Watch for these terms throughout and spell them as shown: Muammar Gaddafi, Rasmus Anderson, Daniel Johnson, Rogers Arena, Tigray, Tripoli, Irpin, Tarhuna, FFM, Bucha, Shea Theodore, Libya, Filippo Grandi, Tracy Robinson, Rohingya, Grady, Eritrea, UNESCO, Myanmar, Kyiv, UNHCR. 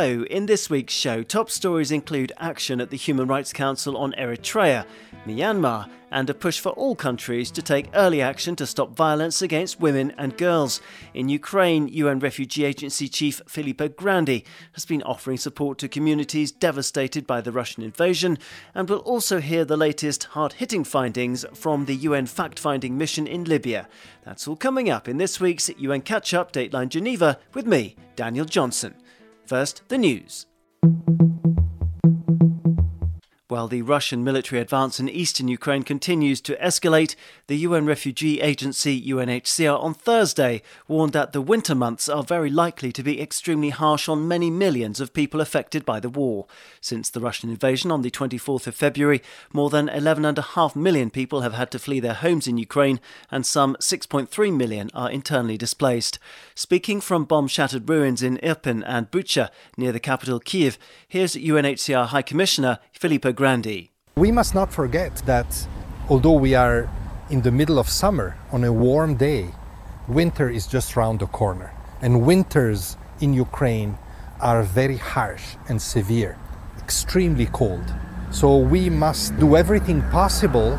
Hello, in this week's show, top stories include action at the Human Rights Council on Eritrea, Myanmar, and a push for all countries to take early action to stop violence against women and girls. In Ukraine, UN Refugee Agency Chief Filippo Grandi has been offering support to communities devastated by the Russian invasion, and we'll also hear the latest hard-hitting findings from the UN fact-finding mission in Libya. That's all coming up in this week's UN Catch-Up Dateline Geneva with me, Daniel Johnson. First, the news. While the Russian military advance in eastern Ukraine continues to escalate, the UN Refugee Agency UNHCR on Thursday warned that the winter months are very likely to be extremely harsh on many millions of people affected by the war. Since the Russian invasion on the 24th of February, more than 11.5 million people have had to flee their homes in Ukraine, and some 6.3 million are internally displaced. Speaking from bomb-shattered ruins in Irpin and Bucha, near the capital Kyiv, here's UNHCR High Commissioner Filippo Grandi. We must not forget that although we are in the middle of summer on a warm day, winter is just round the corner, and winters in Ukraine are very harsh and severe, extremely cold. So we must do everything possible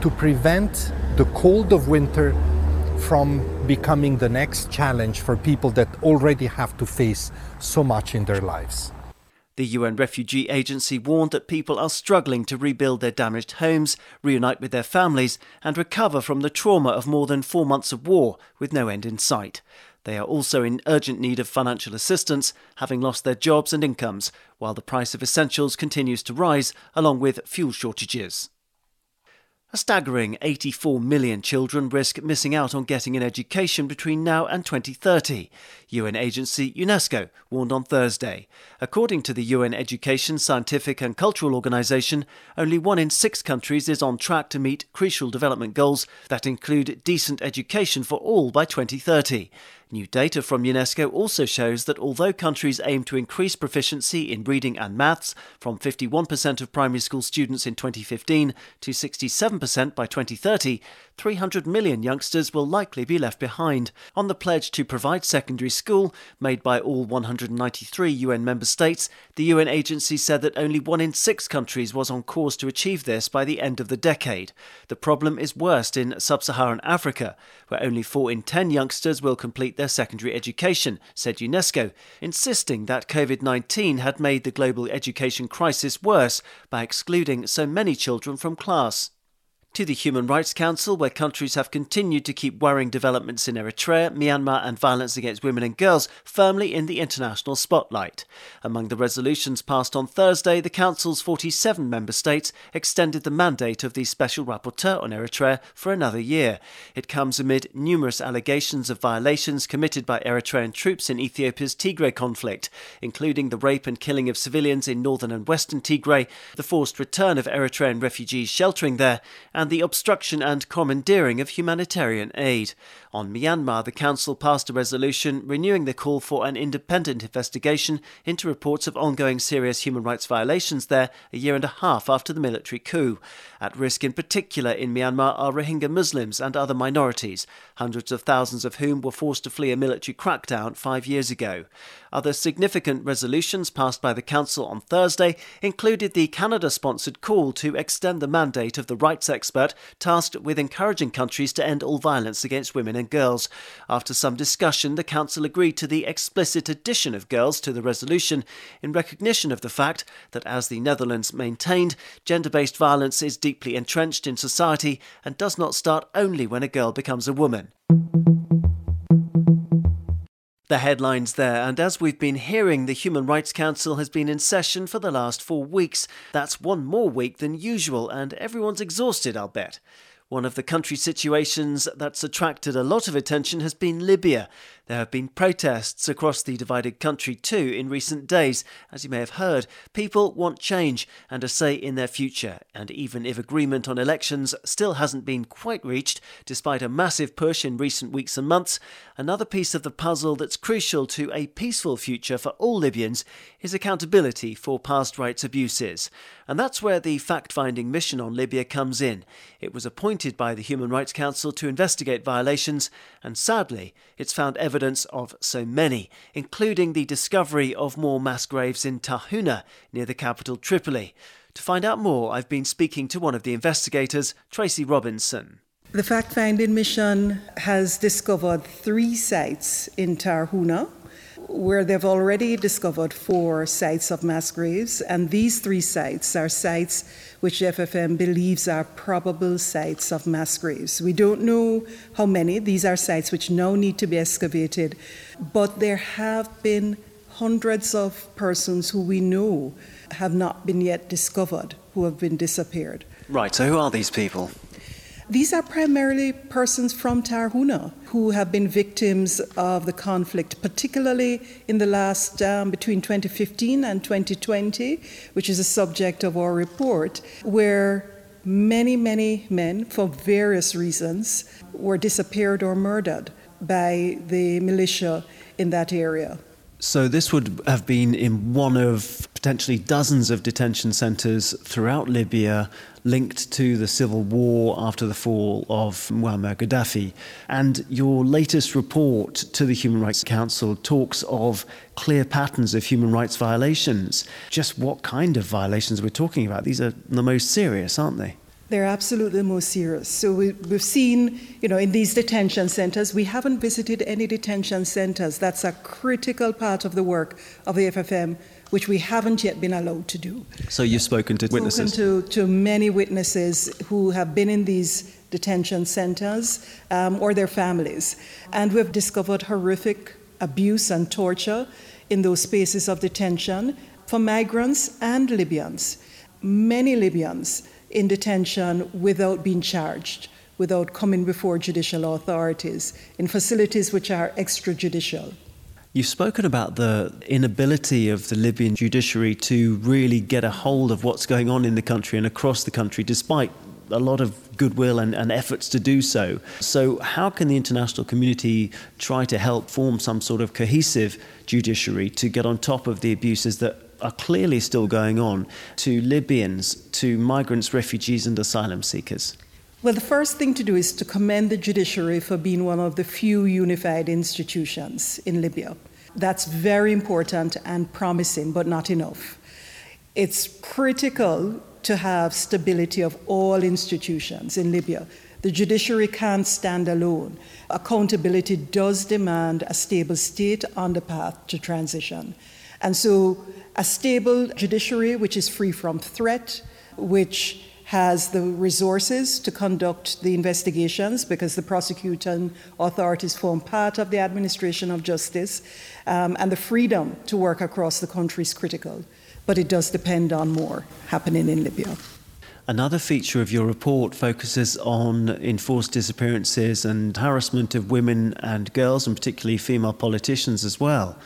to prevent the cold of winter from becoming the next challenge for people that already have to face so much in their lives. The UN Refugee Agency warned that people are struggling to rebuild their damaged homes, reunite with their families, and recover from the trauma of more than 4 months of war with no end in sight. They are also in urgent need of financial assistance, having lost their jobs and incomes, while the price of essentials continues to rise, along with fuel shortages. A staggering 84 million children risk missing out on getting an education between now and 2030, UN agency UNESCO warned on Thursday. According to the UN Education, Scientific and Cultural Organization, only 1 in 6 countries is on track to meet crucial development goals that include decent education for all by 2030. New data from UNESCO also shows that although countries aim to increase proficiency in reading and maths from 51% of primary school students in 2015 to 67% by 2030, 300 million youngsters will likely be left behind. On the pledge to provide secondary school, made by all 193 UN member states, the UN agency said that only 1 in 6 countries was on course to achieve this by the end of the decade. The problem is worst in sub-Saharan Africa, where only 4 in 10 youngsters will complete their secondary education, said UNESCO, insisting that COVID-19 had made the global education crisis worse by excluding so many children from class. To the Human Rights Council, where countries have continued to keep worrying developments in Eritrea, Myanmar and violence against women and girls firmly in the international spotlight. Among the resolutions passed on Thursday, the Council's 47 member states extended the mandate of the Special Rapporteur on Eritrea for another year. It comes amid numerous allegations of violations committed by Eritrean troops in Ethiopia's Tigray conflict, including the rape and killing of civilians in northern and western Tigray, the forced return of Eritrean refugees sheltering there, and the obstruction and commandeering of humanitarian aid. On Myanmar, the Council passed a resolution renewing the call for an independent investigation into reports of ongoing serious human rights violations there a year and a half after the military coup. At risk in particular in Myanmar are Rohingya Muslims and other minorities, hundreds of thousands of whom were forced to flee a military crackdown 5 years ago. Other significant resolutions passed by the Council on Thursday included the Canada-sponsored call to extend the mandate of the rights expert tasked with encouraging countries to end all violence against women and girls. After some discussion, the Council agreed to the explicit addition of girls to the resolution in recognition of the fact that, as the Netherlands maintained, gender-based violence is deeply entrenched in society and does not start only when a girl becomes a woman. The headlines there, and as we've been hearing, the Human Rights Council has been in session for the last 4 weeks. That's one more week than usual, and everyone's exhausted, I'll bet. One of the country's situations that's attracted a lot of attention has been Libya. There have been protests across the divided country too in recent days. As you may have heard, people want change and a say in their future. And even if agreement on elections still hasn't been quite reached, despite a massive push in recent weeks and months, another piece of the puzzle that's crucial to a peaceful future for all Libyans is accountability for past rights abuses. And that's where the fact-finding mission on Libya comes in. It was appointed by the Human Rights Council to investigate violations, and sadly, it's found evidence evidence of so many, including the discovery of more mass graves in Tarhuna, near the capital Tripoli. To find out more, I've been speaking to one of the investigators, Tracy Robinson. The fact-finding mission has discovered 3 sites in Tarhuna, where they've already discovered 4 sites of mass graves, and these 3 sites are sites which FFM believes are probable sites of mass graves. We don't know how many. These are sites which now need to be excavated, but there have been hundreds of persons who we know have not been yet discovered, who have been disappeared. Right, so who are these people? These are primarily persons from Tarhuna who have been victims of the conflict, particularly in the last, between 2015 and 2020, which is a subject of our report, where many men, for various reasons, were disappeared or murdered by the militia in that area. So this would have been in one of potentially dozens of detention centres throughout Libya linked to the civil war after the fall of Muammar Gaddafi. And your latest report to the Human Rights Council talks of clear patterns of human rights violations. Just what kind of violations we're talking about? These are the most serious, aren't they? They're absolutely the most serious. So we've seen, in these detention centres, we haven't visited any detention centres. That's a critical part of the work of the FFM, which we haven't yet been allowed to do. So you've spoken to witnesses? Spoken to many witnesses who have been in these detention centres or their families. And we've discovered horrific abuse and torture in those spaces of detention for migrants and Libyans. Many Libyans in detention without being charged, without coming before judicial authorities, in facilities which are extrajudicial. You've spoken about the inability of the Libyan judiciary to really get a hold of what's going on in the country and across the country, despite a lot of goodwill and efforts to do so. So how can the international community try to help form some sort of cohesive judiciary to get on top of the abuses that are clearly still going on to Libyans, to migrants, refugees and asylum seekers? Well, the first thing to do is to commend the judiciary for being one of the few unified institutions in Libya. That's very important and promising, but not enough. It's critical to have stability of all institutions in Libya. The judiciary can't stand alone. Accountability does demand a stable state on the path to transition. And so a stable judiciary which is free from threat, which has the resources to conduct the investigations because the prosecuting authorities form part of the administration of justice, and the freedom to work across the country is critical. But it does depend on more happening in Libya. Another feature of your report focuses on enforced disappearances and harassment of women and girls, and particularly female politicians as well.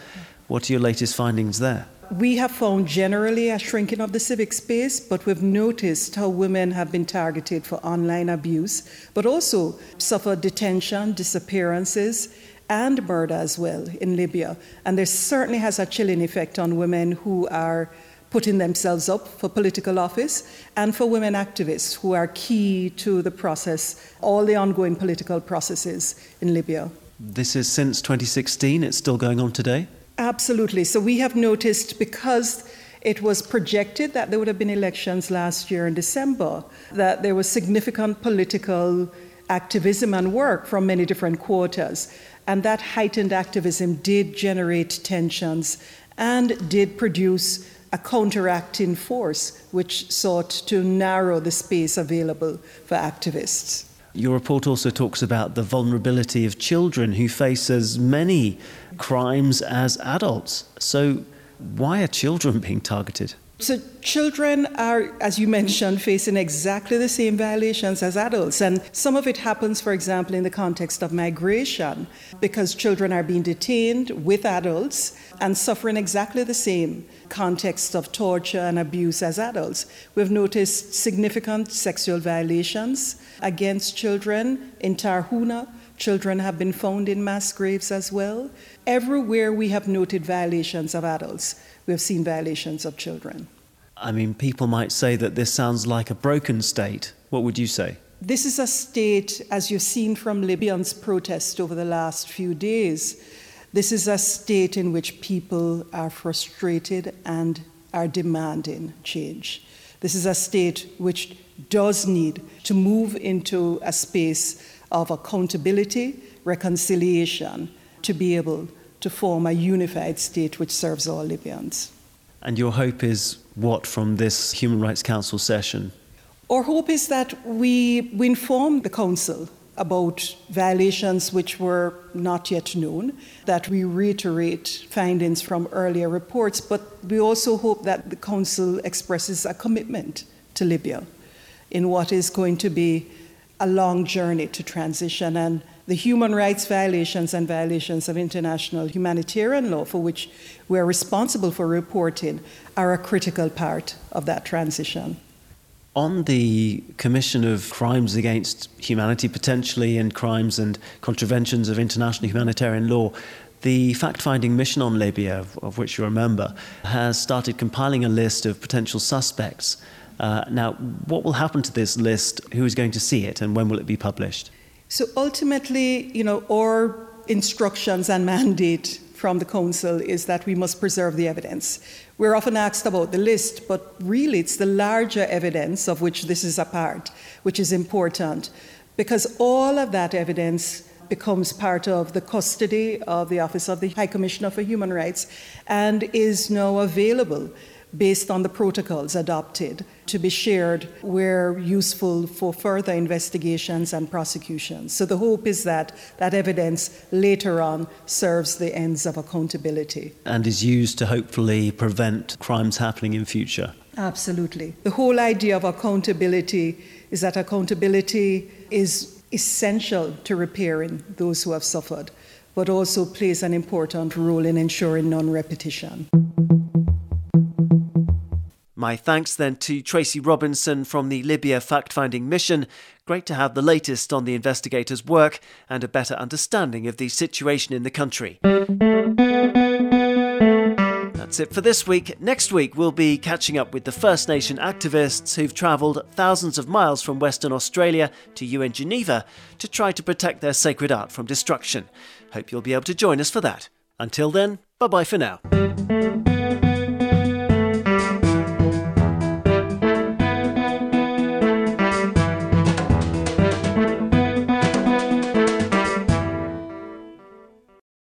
What are your latest findings there? We have found generally a shrinking of the civic space, but we've noticed how women have been targeted for online abuse, but also suffered detention, disappearances, and murder as well in Libya. And this certainly has a chilling effect on women who are putting themselves up for political office and for women activists who are key to the process, all the ongoing political processes in Libya. This is since 2016. It's still going on today? Absolutely. So we have noticed, because it was projected that there would have been elections last year in December, that there was significant political activism and work from many different quarters. And that heightened activism did generate tensions and did produce a counteracting force which sought to narrow the space available for activists. Your report also talks about the vulnerability of children who face as many crimes as adults. So why are children being targeted? So children are, as you mentioned, facing exactly the same violations as adults. And some of it happens, for example, in the context of migration, because children are being detained with adults and suffering exactly the same context of torture and abuse as adults. We've noticed significant sexual violations against children in Tarhuna. Children have been found in mass graves as well. Everywhere we have noted violations of adults, we have seen violations of children. I mean, people might say that this sounds like a broken state. What would you say? This is a state, as you've seen from Libyans' protests over the last few days, This is a state in which people are frustrated and are demanding change. This is a state which does need to move into a space of accountability, reconciliation, to be able to form a unified state which serves all Libyans. And your hope is what from this Human Rights Council session? Our hope is that we inform the Council about violations which were not yet known, that we reiterate findings from earlier reports, but we also hope that the Council expresses a commitment to Libya in what is going to be a long journey to transition. And the human rights violations and violations of international humanitarian law, for which we are responsible for reporting, are a critical part of that transition. On the commission of crimes against humanity, potentially, and crimes and contraventions of international humanitarian law, the fact-finding mission on Libya, of which you're a member, has started compiling a list of potential suspects. Now, what will happen to this list? Who is going to see it, and when will it be published? So ultimately, our instructions and mandate from the Council is that we must preserve the evidence. We're often asked about the list, but really it's the larger evidence of which this is a part, which is important, because all of that evidence becomes part of the custody of the Office of the High Commissioner for Human Rights and is now available based on the protocols adopted to be shared where useful for further investigations and prosecutions. So the hope is that that evidence later on serves the ends of accountability. And is used to hopefully prevent crimes happening in future. Absolutely. The whole idea of accountability is that accountability is essential to repairing those who have suffered, but also plays an important role in ensuring non-repetition. My thanks then to Tracy Robinson from the Libya fact-finding mission. Great to have the latest on the investigators' work and a better understanding of the situation in the country. That's it for this week. Next week we'll be catching up with the First Nation activists who've travelled thousands of miles from Western Australia to UN Geneva to try to protect their sacred art from destruction. Hope you'll be able to join us for that. Until then, bye-bye for now.